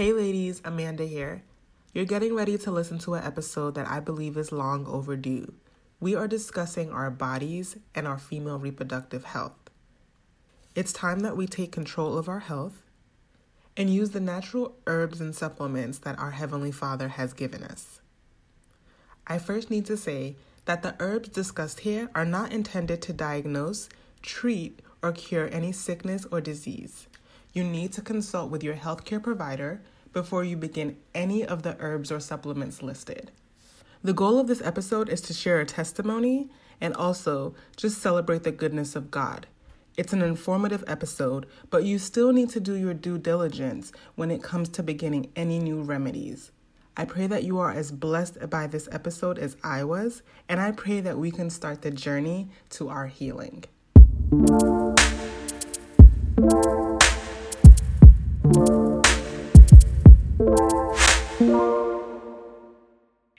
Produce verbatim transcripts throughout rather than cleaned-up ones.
Hey ladies, Amanda here. You're getting ready to listen to an episode that I believe is long overdue. We are discussing our bodies and our female reproductive health. It's time that we take control of our health and use the natural herbs and supplements that our Heavenly Father has given us. I first need to say that the herbs discussed here are not intended to diagnose, treat, or cure any sickness or disease. You need to consult with your healthcare provider before you begin any of the herbs or supplements listed. The goal of this episode is to share a testimony and also just celebrate the goodness of God. It's an informative episode, but you still need to do your due diligence when it comes to beginning any new remedies. I pray that you are as blessed by this episode as I was, and I pray that we can start the journey to our healing.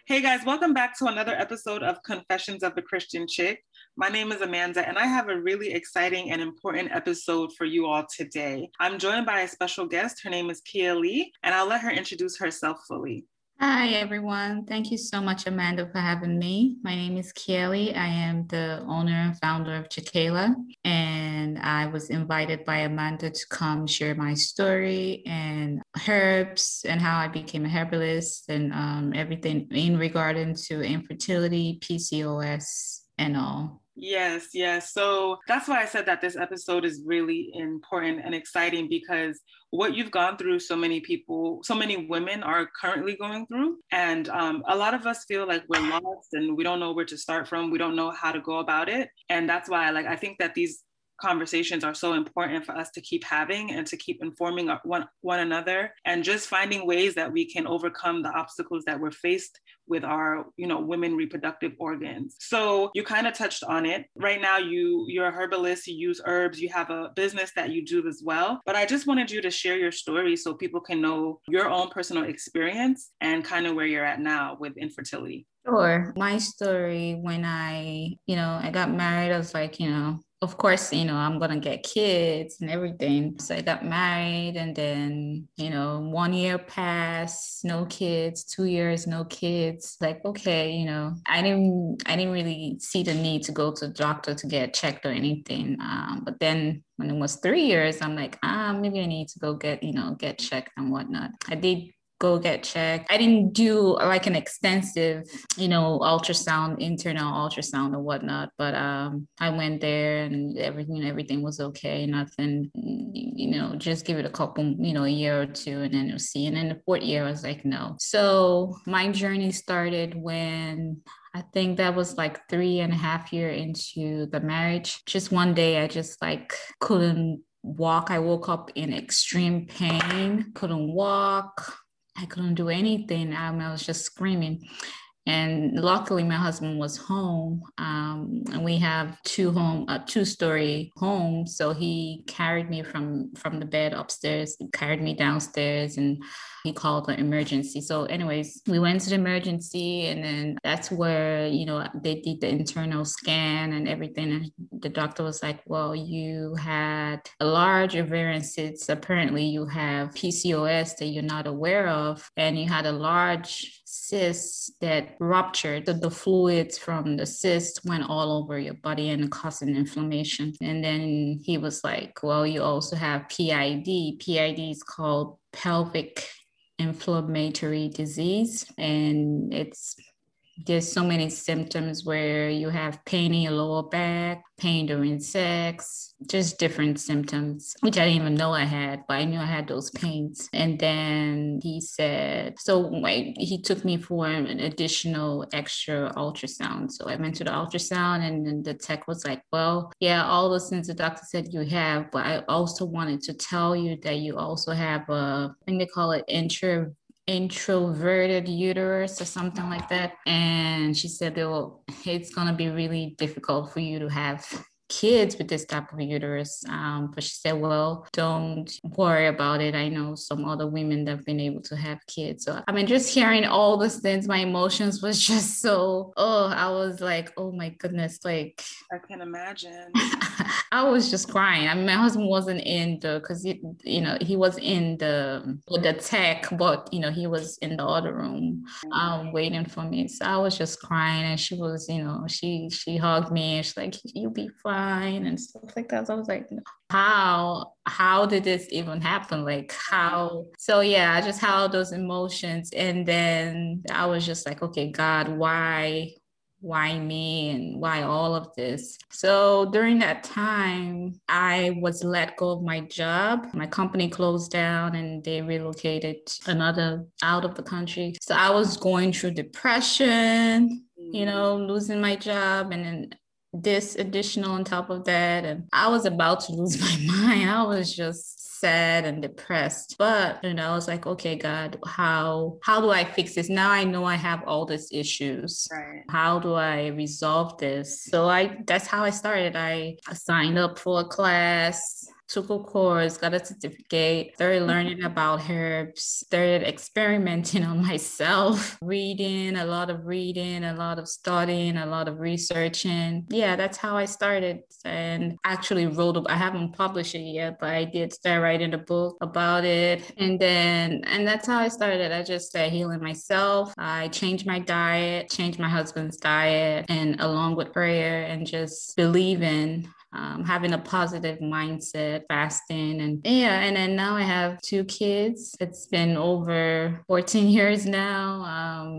Hey guys, welcome back to another episode of Confessions of the Christian Chick. My name is Amanda, and I have a really exciting and important episode for you all today. I'm joined by a special guest. Her name is Kia Lee, and I'll let her introduce herself fully. Hi, everyone. Thank you so much, Amanda, for having me. My name is Kia Lee. I am the owner and founder of Jakeala, and I was invited by Amanda to come share my story and herbs and how I became a herbalist and um, everything in regarding to infertility, P C O S, and all. Yes, yes. So that's why I said that this episode is really important and exciting, because what you've gone through, so many people, so many women are currently going through. And um, a lot of us feel like we're lost and we don't know where to start from. We don't know how to go about it. And that's why like, I think that these conversations are so important for us to keep having and to keep informing one, one another and just finding ways that we can overcome the obstacles that we're faced with our, you know, women reproductive organs. So you kind of touched on it. Right now, you, you're a herbalist, you use herbs, you have a business that you do as well. But I just wanted you to share your story so people can know your own personal experience and kind of where you're at now with infertility. Sure. My story, when I, you know, I got married, I was like, you know, of course, you know, I'm going to get kids and everything. So I got married, and then, you know, one year passed, no kids, two years, no kids. Like, okay, you know, I didn't, I didn't really see the need to go to the doctor to get checked or anything. Um, but then when it was three years, I'm like, ah, maybe I need to go get, you know, get checked and whatnot. I did go get checked. I didn't do like an extensive, you know, ultrasound, internal ultrasound or whatnot, but um, I went there and everything, everything was okay. Nothing, you know, just give it a couple, you know, a year or two, and then you'll see. And then the fourth year, I was like, no. So my journey started when I think that was like three and a half year into the marriage. Just one day, I just like couldn't walk. I woke up in extreme pain, couldn't walk. I couldn't do anything. I mean, I was just screaming. And luckily, my husband was home. Um, and we have two home, a two-story home. So he carried me from, from the bed upstairs, carried me downstairs, and he called the emergency. So anyways, we went to the emergency, and then that's where, you know, they did the internal scan and everything. And the doctor was like, well, you had a large ovarian cyst. Apparently you have P C O S that you're not aware of. And you had a large cyst that ruptured. The, the fluids from the cyst went all over your body and caused an inflammation. And then he was like, well, you also have P I D. P I D is called pelvic inflammatory disease, and it's there's so many symptoms where you have pain in your lower back, pain during sex, just different symptoms, which I didn't even know I had, but I knew I had those pains. And then he said, so he took me for an additional extra ultrasound. So I went to the ultrasound, and then the tech was like, well, yeah, all those things the doctor said you have, but I also wanted to tell you that you also have a, I think they call it intra introverted uterus or something like that. And she said, well, it's going to be really difficult for you to have kids with this type of uterus. Um, but she said, well, don't worry about it. I know some other women that have been able to have kids. So, I mean, just hearing all those things, my emotions was just so, oh, I was like, oh my goodness. Like, I can imagine. I was just crying. I mean, my husband wasn't in the, because, you know, he was in the, the tech, but, you know, he was in the other room um, waiting for me. So I was just crying, and she was, you know, she, she hugged me and she's like, you'll be fine and stuff like that. So I was like, no. How, how did this even happen? Like how, so yeah, just how those emotions. And then I was just like, okay, God, why, why me and why all of this? So during that time, I was let go of my job. My company closed down and they relocated another out of the country. So I was going through depression, you know, losing my job, and then this additional on top of that. And I was about to lose my mind. I was just sad and depressed. But, you know, I was like, okay, God, how, how do I fix this? Now I know I have all these issues. Right. How do I resolve this? So I, that's how I started. I signed up for a class, took a course, got a certificate, started learning about herbs, started experimenting on myself, reading, a lot of reading, a lot of studying, a lot of researching. Yeah, that's how I started. And actually wrote, a, I haven't published it yet, but I did start writing a book about it. And then, and that's how I started. I just started healing myself. I changed my diet, changed my husband's diet, and along with prayer and just believing. Um, having a positive mindset, fasting, and yeah, and then now I have two kids. It's been over fourteen years now.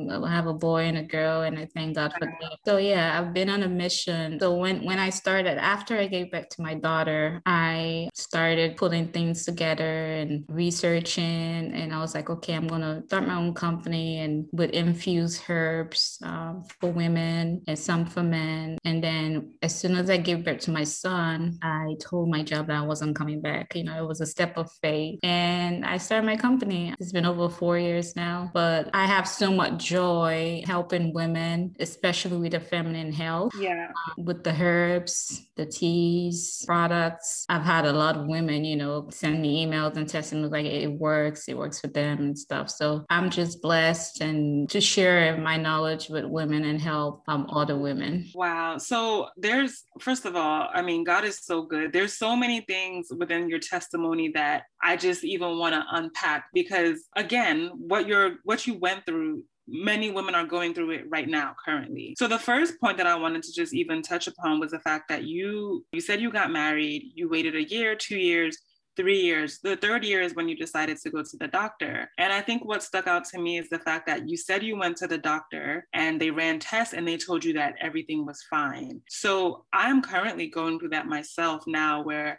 Um, I have a boy and a girl, and I thank God for that. So yeah, I've been on a mission. So when, when I started, after I gave back to my daughter, I started putting things together and researching, and I was like, okay, I'm going to start my own company and would infuse herbs um, for women and some for men. And then as soon as I gave birth to my son, I told my job that I wasn't coming back. You know, it was a step of faith. And I started my company. It's been over four years now, but I have so much joy helping women, especially with the feminine health. Yeah. Um, with the herbs, the teas, products. I've had a lot of women, you know, send me emails and text me like it works, it works for them and stuff. So I'm just blessed and to share my knowledge with women and help um, other women. Wow. So there's, first of all, I mean, God is so good. There's so many things within your testimony that I just even want to unpack, because again, what you're, what you went through, many women are going through it right now currently. So the first point that I wanted to just even touch upon was the fact that you, you said you got married, you waited a year, two years, three years. The third year is when you decided to go to the doctor. And I think what stuck out to me is the fact that you said you went to the doctor and they ran tests and they told you that everything was fine. So I'm currently going through that myself now, where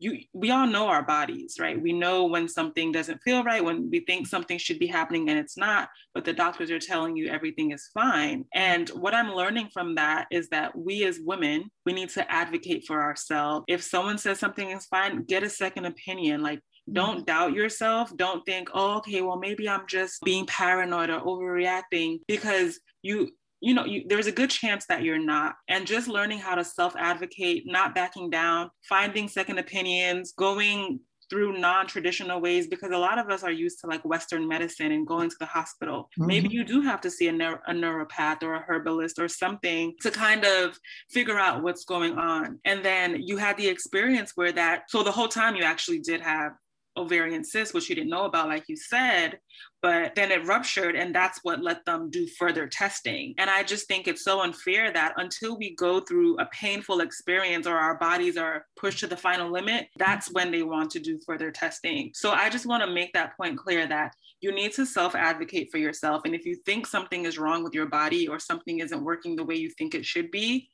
you, we all know our bodies, right? We know when something doesn't feel right, when we think something should be happening and it's not, but the doctors are telling you everything is fine. And what I'm learning from that is that we as women, we need to advocate for ourselves. If someone says something is fine, get a second opinion. Like, don't doubt yourself. Don't think, oh, okay, well, maybe I'm just being paranoid or overreacting, because you, you know, you, there's a good chance that you're not. And just learning how to self-advocate, not backing down, finding second opinions, going through non-traditional ways, because a lot of us are used to like Western medicine and going to the hospital. Mm-hmm. Maybe you do have to see a, neuro- a neuropath or a herbalist or something to kind of figure out what's going on. And then you had the experience where that, so the whole time you actually did have ovarian cysts, which you didn't know about, like you said, but then it ruptured, and that's what let them do further testing. And I just think it's so unfair that until we go through a painful experience or our bodies are pushed to the final limit, that's when they want to do further testing. So I just want to make that point clear that you need to self-advocate for yourself. And if you think something is wrong with your body or something isn't working the way you think it should be,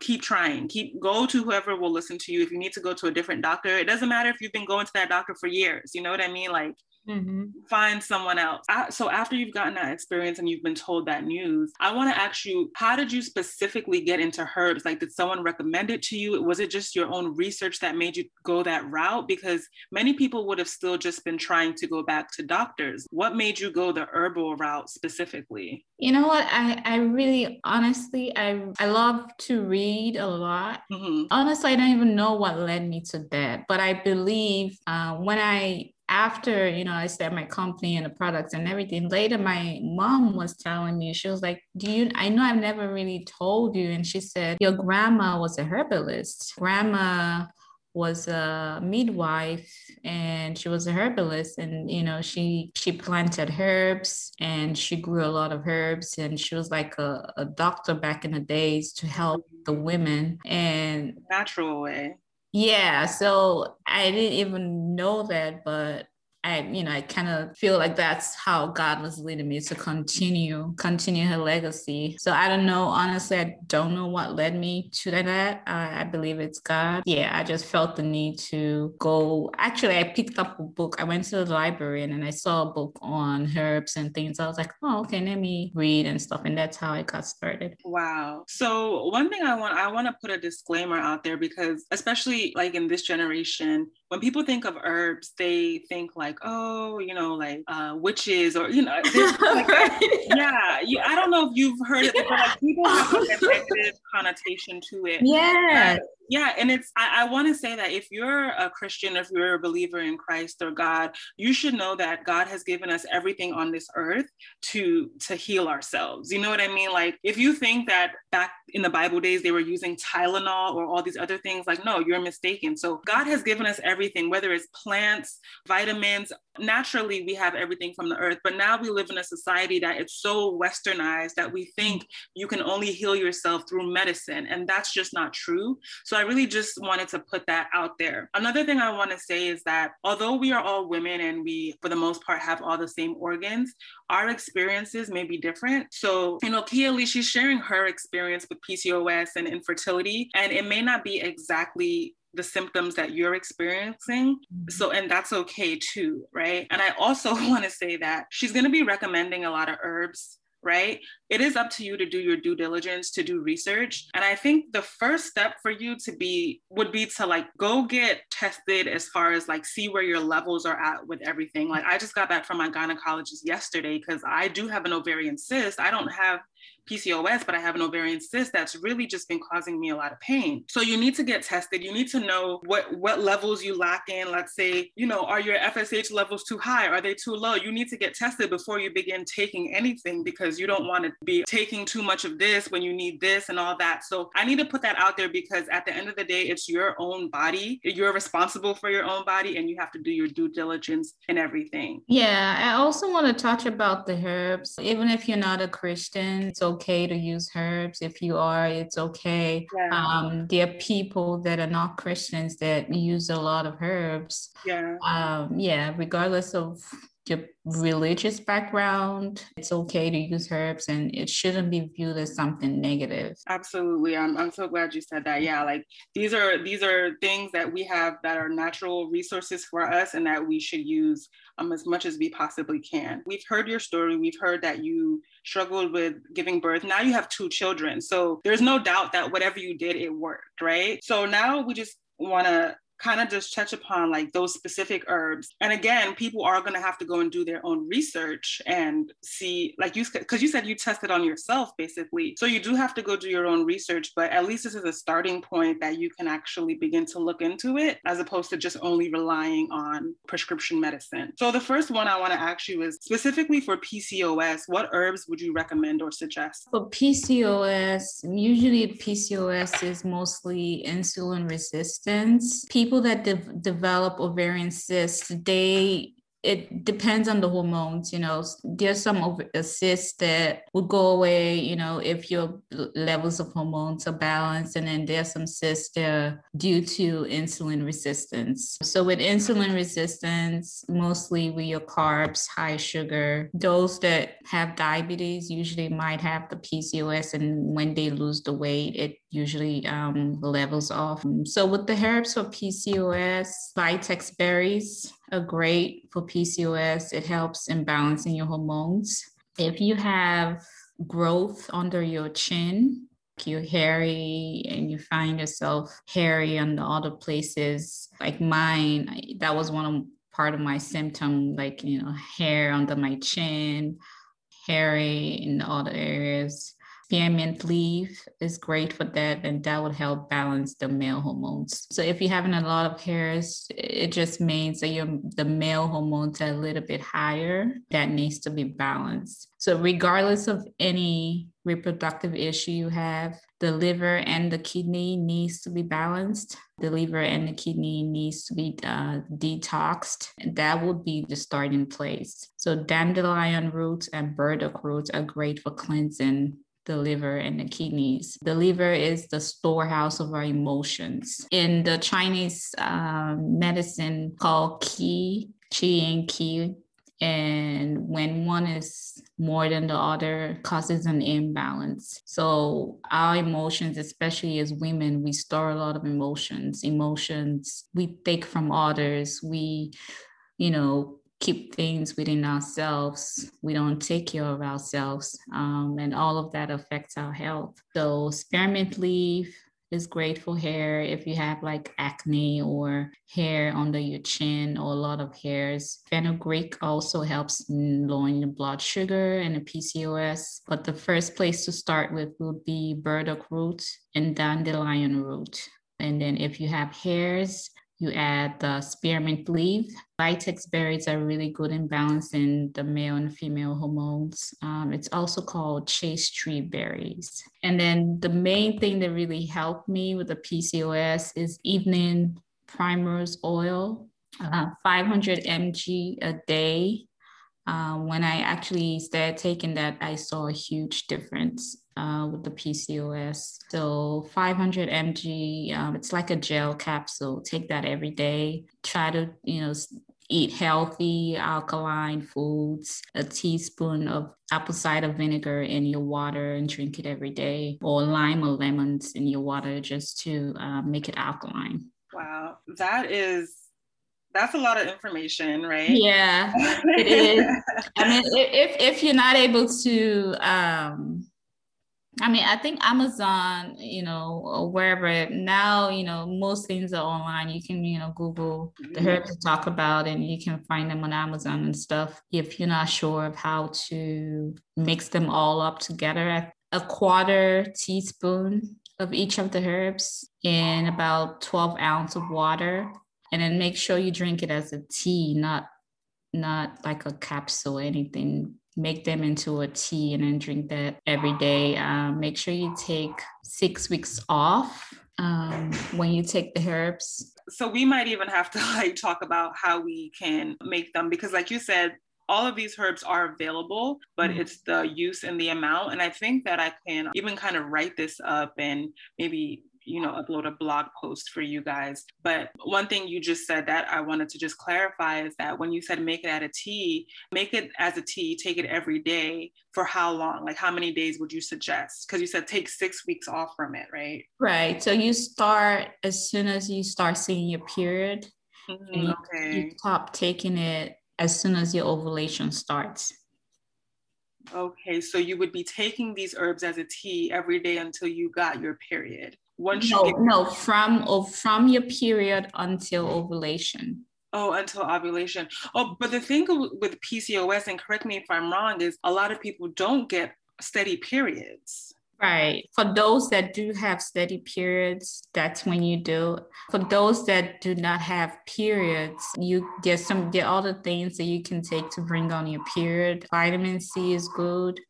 keep trying, keep, go to whoever will listen to you. If you need to go to a different doctor, it doesn't matter if you've been going to that doctor for years, you know what I mean? Like, Mm-hmm. Find someone else. I, so after you've gotten that experience and you've been told that news, I want to ask you, how did you specifically get into herbs? Like, did someone recommend it to you? Was it just your own research that made you go that route? Because many people would have still just been trying to go back to doctors. What made you go the herbal route specifically? You know what? I, I really, honestly, I, I love to read a lot. Mm-hmm. Honestly, I don't even know what led me to that. But I believe uh, when I after, you know, I started my company and the products and everything, later my mom was telling me, she was like, do you, I know I've never really told you. And she said, your grandma was a herbalist. Grandma was a midwife and she was a herbalist, and you know she she planted herbs and she grew a lot of herbs, and she was like a, a doctor back in the days to help the women and natural way. Yeah, so I didn't even know that, but I, you know, I kind of feel like that's how God was leading me to continue, continue her legacy. So I don't know. Honestly, I don't know what led me to that. Uh, I believe it's God. Yeah, I just felt the need to go. Actually, I picked up a book. I went to the library and then I saw a book on herbs and things. I was like, oh, okay, let me read and stuff. And that's how I got started. Wow. So one thing I want, I want to put a disclaimer out there, because especially like in this generation, when people think of herbs, they think like, oh, you know, like uh, witches or, you know, like, yeah, you, I don't know if you've heard it, but like, people have like a negative connotation to it. Yeah. But, yeah. And it's, I, I want to say that if you're a Christian, if you're a believer in Christ or God, you should know that God has given us everything on this earth to, to heal ourselves. You know what I mean? Like, if you think that back in the Bible days, they were using Tylenol or all these other things, like, no, you're mistaken. So God has given us everything, whether it's plants, vitamins. Naturally, we have everything from the earth, but now we live in a society that it's so westernized that we think you can only heal yourself through medicine. And that's just not true. So I really just wanted to put that out there. Another thing I want to say is that although we are all women and we, for the most part, have all the same organs, our experiences may be different. So, you know, Kiali, she's sharing her experience with P C O S and infertility, and it may not be exactly the symptoms that you're experiencing. So, and that's okay too, right? And I also want to say that she's going to be recommending a lot of herbs, right? It is up to you to do your due diligence, to do research. And I think the first step for you to be, would be to like, go get tested as far as like, see where your levels are at with everything. Like, I just got back from my gynecologist yesterday because I do have an ovarian cyst. I don't have P C O S, but I have an ovarian cyst that's really just been causing me a lot of pain. So you need to get tested. You need to know what, what levels you lack in. Let's say, you know, are your F S H levels too high? Are they too low? You need to get tested before you begin taking anything, because you don't want to be taking too much of this when you need this and all that. So I need to put that out there, because at the end of the day, it's your own body. You're responsible for your own body, and you have to do your due diligence and everything. Yeah. I also want to touch about the herbs. Even if you're not a Christian, it's okay to use herbs. If you are, it's okay. Yeah. Um, there are people that are not Christians that use a lot of herbs. Yeah. Um, yeah, regardless of your religious background, it's okay to use herbs, and it shouldn't be viewed as something negative. Absolutely. I'm, I'm so glad you said that. Yeah, like these are these are things that we have that are natural resources for us, and that we should use um, as much as we possibly can. We've heard your story. We've heard that you struggled with giving birth. Now you have two children. So there's no doubt that whatever you did, it worked, right? So now we just want to kind of just touch upon like those specific herbs. And again, people are going to have to go and do their own research and see, like you, because you said you tested on yourself basically. So you do have to go do your own research, but at least this is a starting point that you can actually begin to look into it, as opposed to just only relying on prescription medicine. So the first one I want to ask you is specifically for P C O S, what herbs would you recommend or suggest? For P C O S, usually P C O S is mostly insulin resistance. People People that de- develop ovarian cysts, they it depends on the hormones. You know, there's some ov- cysts that will go away, you know, if your levels of hormones are balanced, and then there's some cysts that are due to insulin resistance. So with insulin resistance, mostly with your carbs, high sugar, those that have diabetes usually might have the P C O S, and when they lose the weight, it usually um, levels off. So with the herbs for P C O S, Vitex berries are great for P C O S. It helps in balancing your hormones. If you have growth under your chin, you're hairy and you find yourself hairy on the other places, like mine, that was one of, part of my symptom, like, you know, hair under my chin, hairy in other areas. Spearmint leaf is great for that, and that would help balance the male hormones. So if you're having a lot of hairs, it just means that your the male hormones are a little bit higher. That needs to be balanced. So regardless of any reproductive issue you have, the liver and the kidney needs to be balanced. The liver and the kidney needs to be uh, detoxed. That would be the starting place. So dandelion roots and burdock roots are great for cleansing the liver and the kidneys. The liver is the storehouse of our emotions. In the Chinese um, medicine called qi, qi and qi, and when one is more than the other, causes an imbalance. So our emotions, especially as women, we store a lot of emotions. Emotions we take from others. We, you know, keep things within ourselves. We don't take care of ourselves. Um, and all of that affects our health. So spearmint leaf is great for hair. If you have like acne or hair under your chin or a lot of hairs, fenugreek also helps in lowering the blood sugar and the P C O S. But the first place to start with would be burdock root and dandelion root. And then if you have hairs, you add the spearmint leaf. Vitex berries are really good in balancing the male and female hormones. Um, it's also called chaste tree berries. And then the main thing that really helped me with the P C O S is evening primrose oil, uh, five hundred milligrams a day. Uh, when I actually started taking that, I saw a huge difference uh, with the P C O S. So five hundred milligrams, um, it's like a gel capsule. Take that every day. Try to, you know, eat healthy, alkaline foods, a teaspoon of apple cider vinegar in your water and drink it every day, or lime or lemons in your water just to uh, make it alkaline. Wow, that is That's a lot of information, right? Yeah, it is. I mean, if if you're not able to, um, I mean, I think Amazon, you know, or wherever now, you know, most things are online. You can, you know, Google the herbs to talk about, and you can find them on Amazon and stuff. If you're not sure of how to mix them all up together, a quarter teaspoon of each of the herbs in about twelve ounces of water. And then make sure you drink it as a tea, not not like a capsule or anything. Make them into a tea and then drink that every day. Uh, make sure you take six weeks off um, when you take the herbs. So we might even have to like talk about how we can make them, because like you said, all of these herbs are available, but mm-hmm. it's the use and the amount. And I think that I can even kind of write this up and maybe, you know, upload a blog post for you guys. But one thing you just said that I wanted to just clarify is that when you said make it at a tea, make it as a tea, take it every day for how long? Like how many days would you suggest? Because you said take six weeks off from it, right? Right. So you start as soon as you start seeing your period. Mm-hmm. And you, okay. you stop taking it as soon as your ovulation starts. Okay. So you would be taking these herbs as a tea every day until you got your period. Once no, you get- no, from or from your period until ovulation. Oh, until ovulation. Oh, but the thing with P C O S, and correct me if I'm wrong, is a lot of people don't get steady periods. Right. For those that do have steady periods, that's when you do. For those that do not have periods, you there's some there are other things that you can take to bring on your period. Vitamin C is good.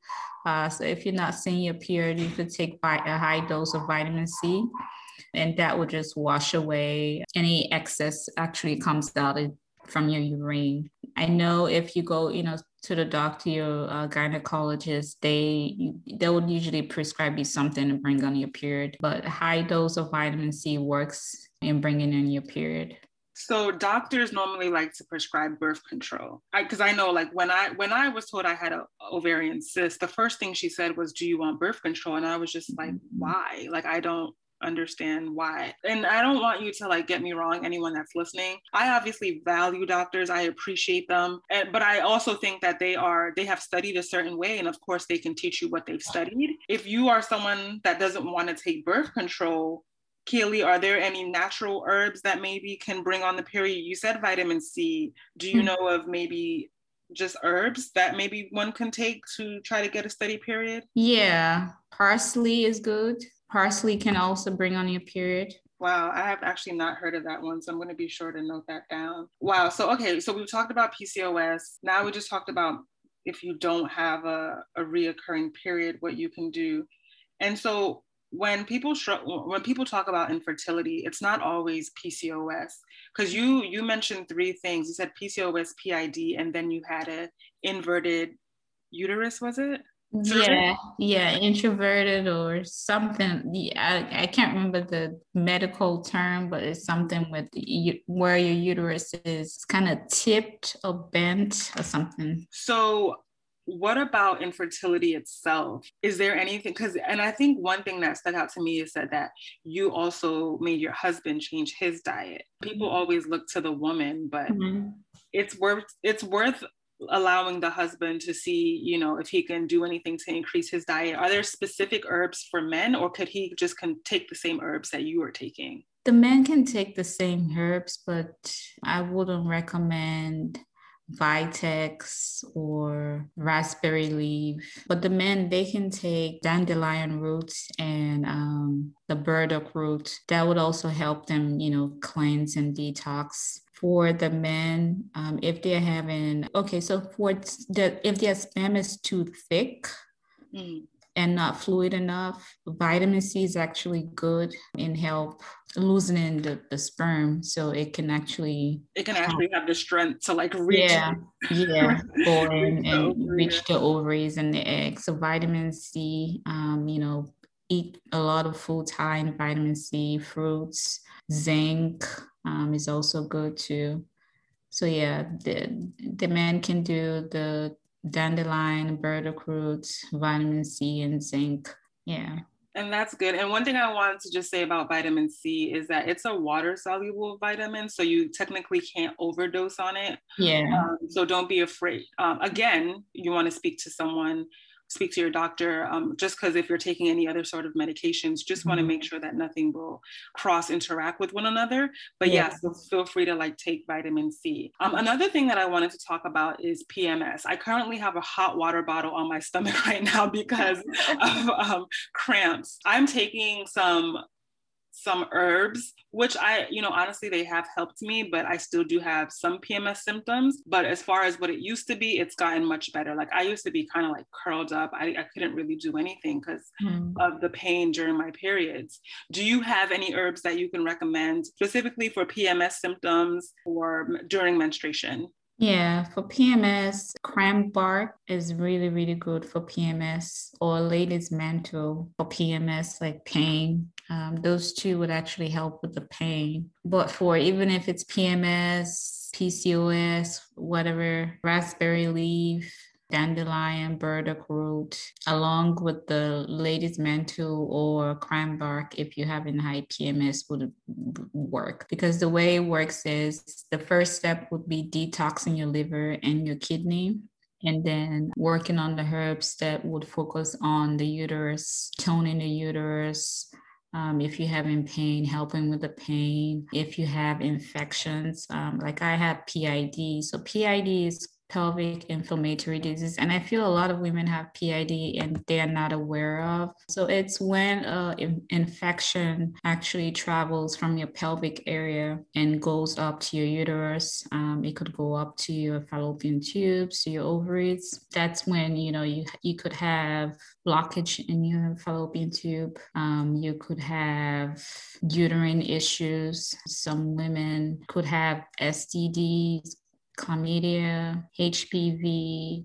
Uh, so if you're not seeing your period, you could take bi- a high dose of vitamin C, and that will just wash away any excess actually comes out of, from your urine. I know if you go, you know, to the doctor, your uh, gynecologist, they they would usually prescribe you something to bring on your period, but a high dose of vitamin C works in bringing in your period. So doctors normally like to prescribe birth control, because I, I know like when I when I was told I had an ovarian cyst, the first thing she said was, do you want birth control? And I was just like, why? Like, I don't understand why. And I don't want you to like get me wrong, anyone that's listening. I obviously value doctors. I appreciate them. And, but I also think that they are, they have studied a certain way. And of course they can teach you what they've studied. If you are someone that doesn't want to take birth control, Keely, are there any natural herbs that maybe can bring on the period? You said vitamin C. Do you know of maybe just herbs that maybe one can take to try to get a steady period? Yeah, parsley is good. Parsley can also bring on your period. Wow, I have actually not heard of that one, so I'm going to be sure to note that down. Wow, so okay, so we've talked about P C O S. Now we just talked about if you don't have a, a reoccurring period, what you can do. And so when people when people talk about infertility, it's not always P C O S, because you you mentioned three things. You said P C O S, P I D, and then you had a inverted uterus, was it? Yeah, yeah, introverted or something. Yeah, I, I can't remember the medical term, but it's something with the, where your uterus is kind of tipped or bent or something. So what about infertility itself? Is there anything, because, and I think one thing that stuck out to me is that, that you also made your husband change his diet. People always look to the woman, but mm-hmm. it's worth, it's worth allowing the husband to see, you know, if he can do anything to increase his diet. Are there specific herbs for men, or could he just can take the same herbs that you are taking? The men can take the same herbs, but I wouldn't recommend Vitex or raspberry leaf, but the men, they can take dandelion roots and um, the burdock root. That would also help them, you know, cleanse and detox. For the men, um, if they're having, okay, so for the, if their sperm is too thick mm. and not fluid enough, vitamin C is actually good in help loosening the, the sperm, so it can actually it can actually help. Have the strength to like reach yeah yeah or, and, and reach the ovaries and the eggs. So vitamin C, um, you know, eat a lot of foods high in vitamin C, fruits, zinc. Um, is also good too. So yeah, the, the man can do the dandelion, burdock roots, vitamin C, and zinc. Yeah. And that's good. And one thing I wanted to just say about vitamin C is that it's a water-soluble vitamin, so you technically can't overdose on it. Yeah. Um, so don't be afraid. Um, again, you want to speak to someone, speak to your doctor, um, just because if you're taking any other sort of medications, just mm-hmm. want to make sure that nothing will cross interact with one another. But yeah, yeah so feel free to like take vitamin C. Um, another thing that I wanted to talk about is P M S. I currently have a hot water bottle on my stomach right now because of um, cramps. I'm taking some some herbs, which I, you know, honestly, they have helped me, but I still do have some P M S symptoms. But as far as what it used to be, it's gotten much better. Like I used to be kind of like curled up. I, I couldn't really do anything because mm. of the pain during my periods. Do you have any herbs that you can recommend specifically for P M S symptoms or during menstruation? Yeah, for P M S, cramp bark is really, really good for P M S, or ladies' mantle for P M S, like pain. Um, those two would actually help with the pain. But for even if it's P M S, P C O S, whatever, raspberry leaf, dandelion, burdock root, along with the ladies' mantle or cramp bark, if you have in high P M S, would work. Because the way it works is the first step would be detoxing your liver and your kidney, and then working on the herbs that would focus on the uterus, toning the uterus. Um, if you're having pain, helping with the pain. If you have infections, um, like I have P I D. So P I D is pelvic inflammatory disease, and I feel a lot of women have P I D and they are not aware of. So it's when uh, in- infection actually travels from your pelvic area and goes up to your uterus. Um, it could go up to your fallopian tubes, to your ovaries. That's when, you know, you you could have blockage in your fallopian tube. Um, you could have uterine issues. Some women could have S T Ds, Chlamydia, H P V,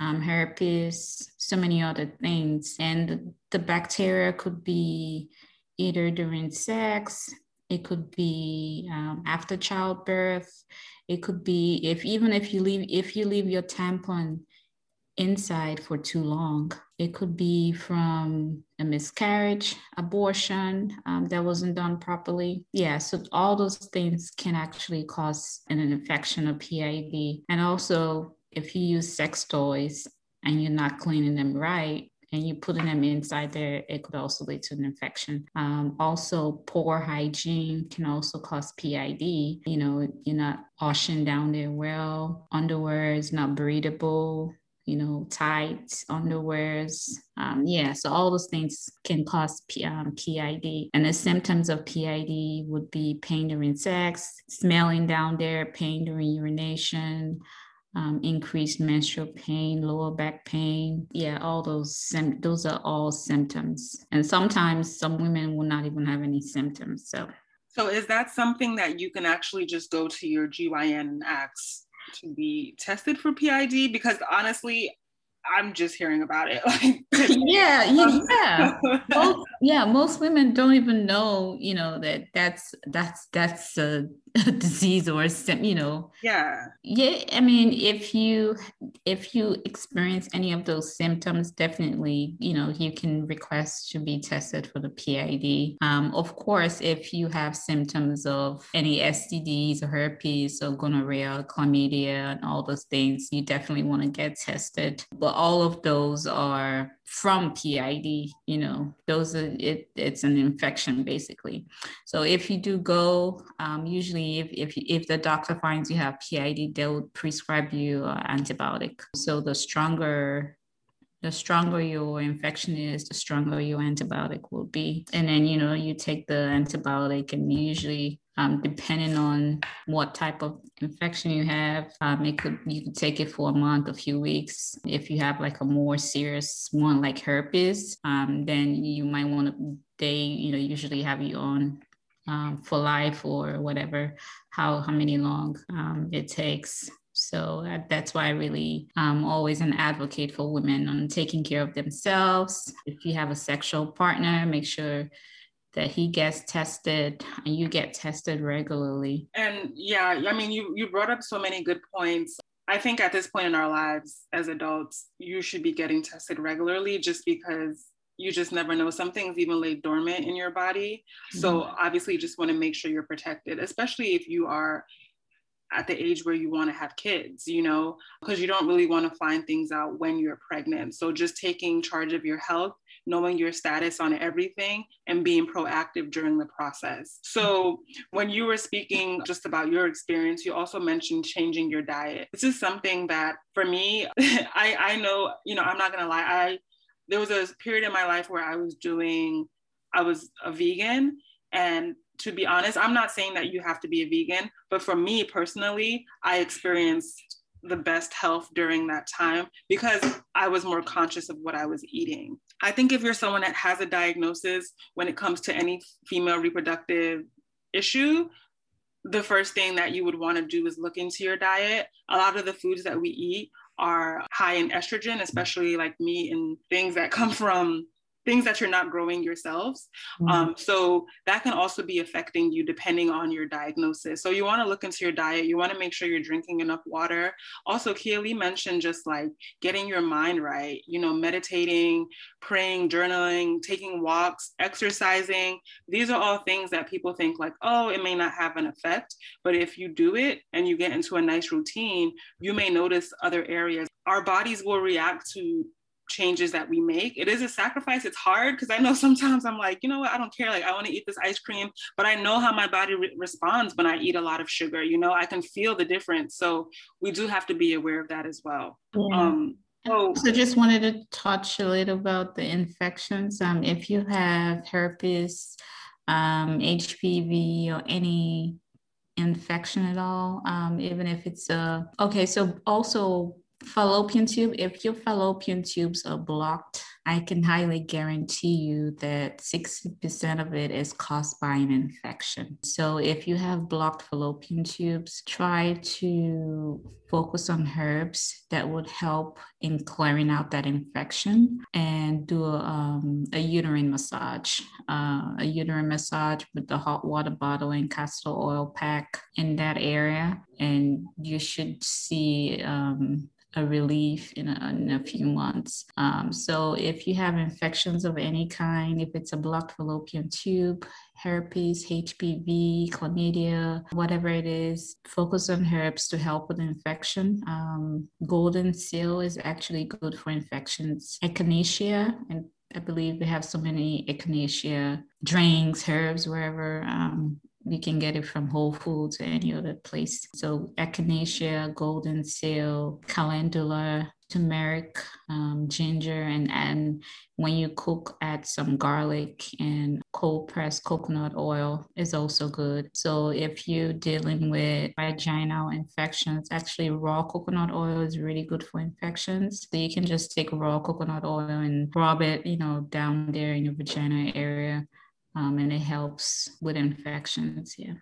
um, herpes, so many other things. And the bacteria could be either during sex, it could be um, after childbirth, it could be if even if you leave if you leave your tampon inside for too long. It could be from a miscarriage, abortion um, that wasn't done properly. Yeah, so all those things can actually cause an infection of P I D. And also, if you use sex toys and you're not cleaning them right, and you're putting them inside there, it could also lead to an infection. Um, also, poor hygiene can also cause P I D. You know, you're not washing down there well. Underwear is not breathable. You know, tights, underwears. Um, yeah, so all those things can cause P- um, P I D. And the symptoms of P I D would be pain during sex, smelling down there, pain during urination, Um, increased menstrual pain, lower back pain. Yeah, all those, sim- those are all symptoms. And sometimes some women will not even have any symptoms, so. So is that something that you can actually just go to your G Y N and ask to be tested for P I D? Because honestly, I'm just hearing about it. Like, yeah, yeah, yeah. Most, yeah, most women don't even know, you know, that that's, that's, that's a, a disease or a symptom, you know. Yeah. Yeah. I mean, if you, if you experience any of those symptoms, definitely, you know, you can request to be tested for the P I D. Um, of course, if you have symptoms of any S T Ds or herpes or gonorrhea, chlamydia, and all those things, you definitely want to get tested. But all of those are from P I D, you know, those are, it, it's an infection basically. So if you do go, um, usually if, if, if the doctor finds you have P I D, they'll prescribe you uh, antibiotic. So the stronger, the stronger your infection is, the stronger your antibiotic will be. And then, you know, you take the antibiotic and usually, Um, depending on what type of infection you have, um, it could you could take it for a month, a few weeks. If you have like a more serious one, like herpes, um, then you might want to. They, you know, usually have you on um, for life or whatever. How how many long um, it takes. So uh, that's why I really um, always an advocate for women on taking care of themselves. If you have a sexual partner, make sure that he gets tested and you get tested regularly. And yeah, I mean, you, you brought up so many good points. I think at this point in our lives as adults, you should be getting tested regularly just because you just never know. Some things even lay dormant in your body. So mm-hmm. obviously you just want to make sure you're protected, especially if you are at the age where you want to have kids, you know, because you don't really want to find things out when you're pregnant. So just taking charge of your health, knowing your status on everything and being proactive during the process. So when you were speaking just about your experience, you also mentioned changing your diet. This is something that for me, I, I know, you know, I'm not going to lie. I, there was a period in my life where I was doing, I was a vegan. And to be honest, I'm not saying that you have to be a vegan, but for me personally, I experienced the best health during that time because I was more conscious of what I was eating. I think if you're someone that has a diagnosis when it comes to any female reproductive issue, the first thing that you would want to do is look into your diet. A lot of the foods that we eat are high in estrogen, especially like meat and things that come from things that you're not growing yourselves. Mm-hmm. Um, so that can also be affecting you depending on your diagnosis. So you want to look into your diet. You want to make sure you're drinking enough water. Also, Keely mentioned just like getting your mind right, you know, meditating, praying, journaling, taking walks, exercising. These are all things that people think like, oh, it may not have an effect. But if you do it and you get into a nice routine, you may notice other areas. Our bodies will react to changes that we make. It is a sacrifice. It's hard because I know sometimes I'm like, you know what, I don't care. Like I want to eat this ice cream, but I know how my body re- responds when I eat a lot of sugar. You know, I can feel the difference. So we do have to be aware of that as well. Yeah. Um, so-, so just wanted to touch a little about the infections. Um, if you have herpes, um, H P V, or any infection at all, um, even if it's a uh, okay. So also. Fallopian tube, if your fallopian tubes are blocked, I can highly guarantee you that sixty percent of it is caused by an infection. So if you have blocked fallopian tubes, try to focus on herbs that would help in clearing out that infection and do a, um, a uterine massage, uh, a uterine massage with the hot water bottle and castor oil pack in that area. And you should see um, a relief in a, in a few months. Um, so if you have infections of any kind, if it's a blocked fallopian tube, herpes, H P V, chlamydia, whatever it is, focus on herbs to help with infection. Um, Goldenseal is actually good for infections. Echinacea, and I believe they have so many Echinacea drinks, herbs, wherever. Um, You can get it from Whole Foods or any other place. So Echinacea, Goldenseal, Calendula, turmeric, um, ginger, and, and when you cook, add some garlic, and cold pressed coconut oil is also good. So if you're dealing with vaginal infections, actually raw coconut oil is really good for infections. So you can just take raw coconut oil and rub it, you know, down there in your vagina area. Um, and it helps with infections, yeah.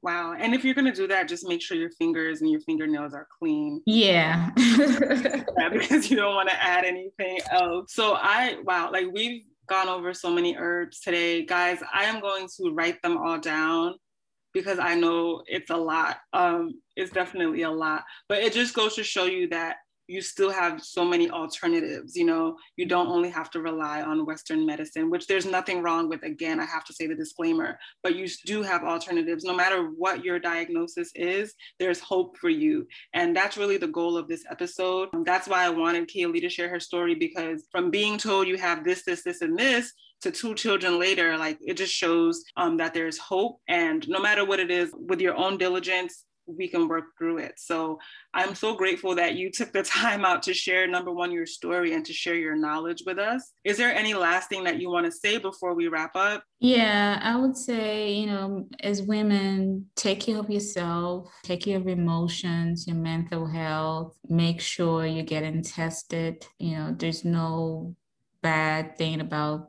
Wow. And if you're going to do that, just make sure your fingers and your fingernails are clean. Yeah. Yeah, because you don't want to add anything else. So I, wow, like we've gone over so many herbs today. Guys, I am going to write them all down because I know it's a lot. Um, it's definitely a lot. But it just goes to show you that you still have so many alternatives, you know, you don't only have to rely on Western medicine, which there's nothing wrong with. Again, I have to say the disclaimer, but you do have alternatives. No matter what your diagnosis is, there's hope for you. And that's really the goal of this episode. That's why I wanted Kaylee to share her story, because from being told you have this, this, this, and this, to two children later, like it just shows um, that there's hope. And no matter what it is, with your own diligence, we can work through it. So I'm so grateful that you took the time out to share, number one, your story and to share your knowledge with us. Is there any last thing that you want to say before we wrap up? Yeah, I would say, you know, as women, take care of yourself, take care of emotions, your mental health, make sure you're getting tested. You know, there's no bad thing about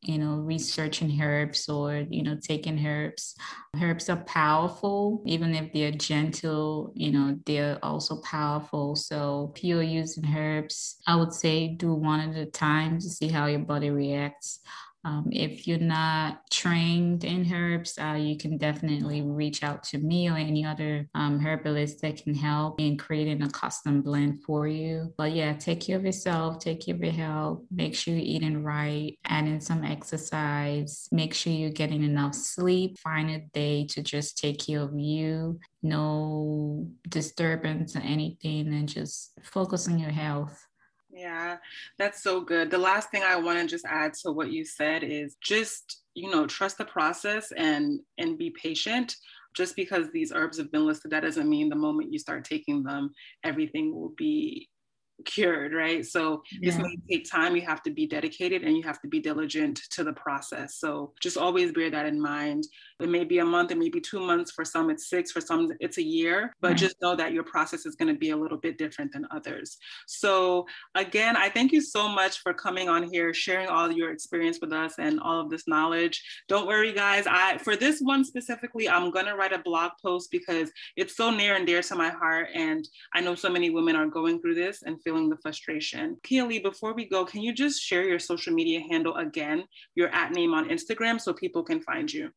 you know, researching herbs or, you know, taking herbs. Herbs are powerful, even if they're gentle, you know, they're also powerful. So if you're using herbs, I would say do one at a time to see how your body reacts. Um, if you're not trained in herbs, uh, you can definitely reach out to me or any other um, herbalist that can help in creating a custom blend for you. But yeah, take care of yourself, take care of your health, make sure you're eating right, adding some exercise, make sure you're getting enough sleep, find a day to just take care of you, no disturbance or anything, and just focus on your health. Yeah, that's so good. The last thing I want to just add to what you said is just, you know, trust the process and and be patient. Just because these herbs have been listed, that doesn't mean the moment you start taking them, everything will be cured, right? So yeah. This may take time. You have to be dedicated and you have to be diligent to the process. So just always bear that in mind. It may be a month, it may be two months. For some, it's six. For some, it's a year. But right. Just know that your process is going to be a little bit different than others. So again, I thank you so much for coming on here, sharing all your experience with us and all of this knowledge. Don't worry, guys. I for this one specifically, I'm going to write a blog post because it's so near and dear to my heart. And I know so many women are going through this and feeling the frustration. Keely, before we go, can you just share your social media handle again, your at name on Instagram so people can find you?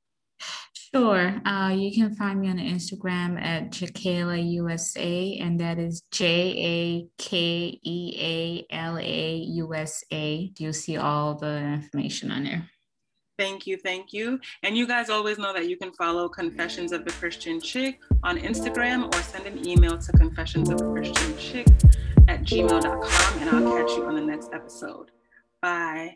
Sure. Uh, you can find me on Instagram at Jakeala U S A, and that is J A K E A L A U S A. You'll see all the information on there. Thank you. Thank you. And you guys always know that you can follow Confessions of the Christian Chick on Instagram or send an email to confessions of the christian chick at gmail dot com, and I'll catch you on the next episode. Bye.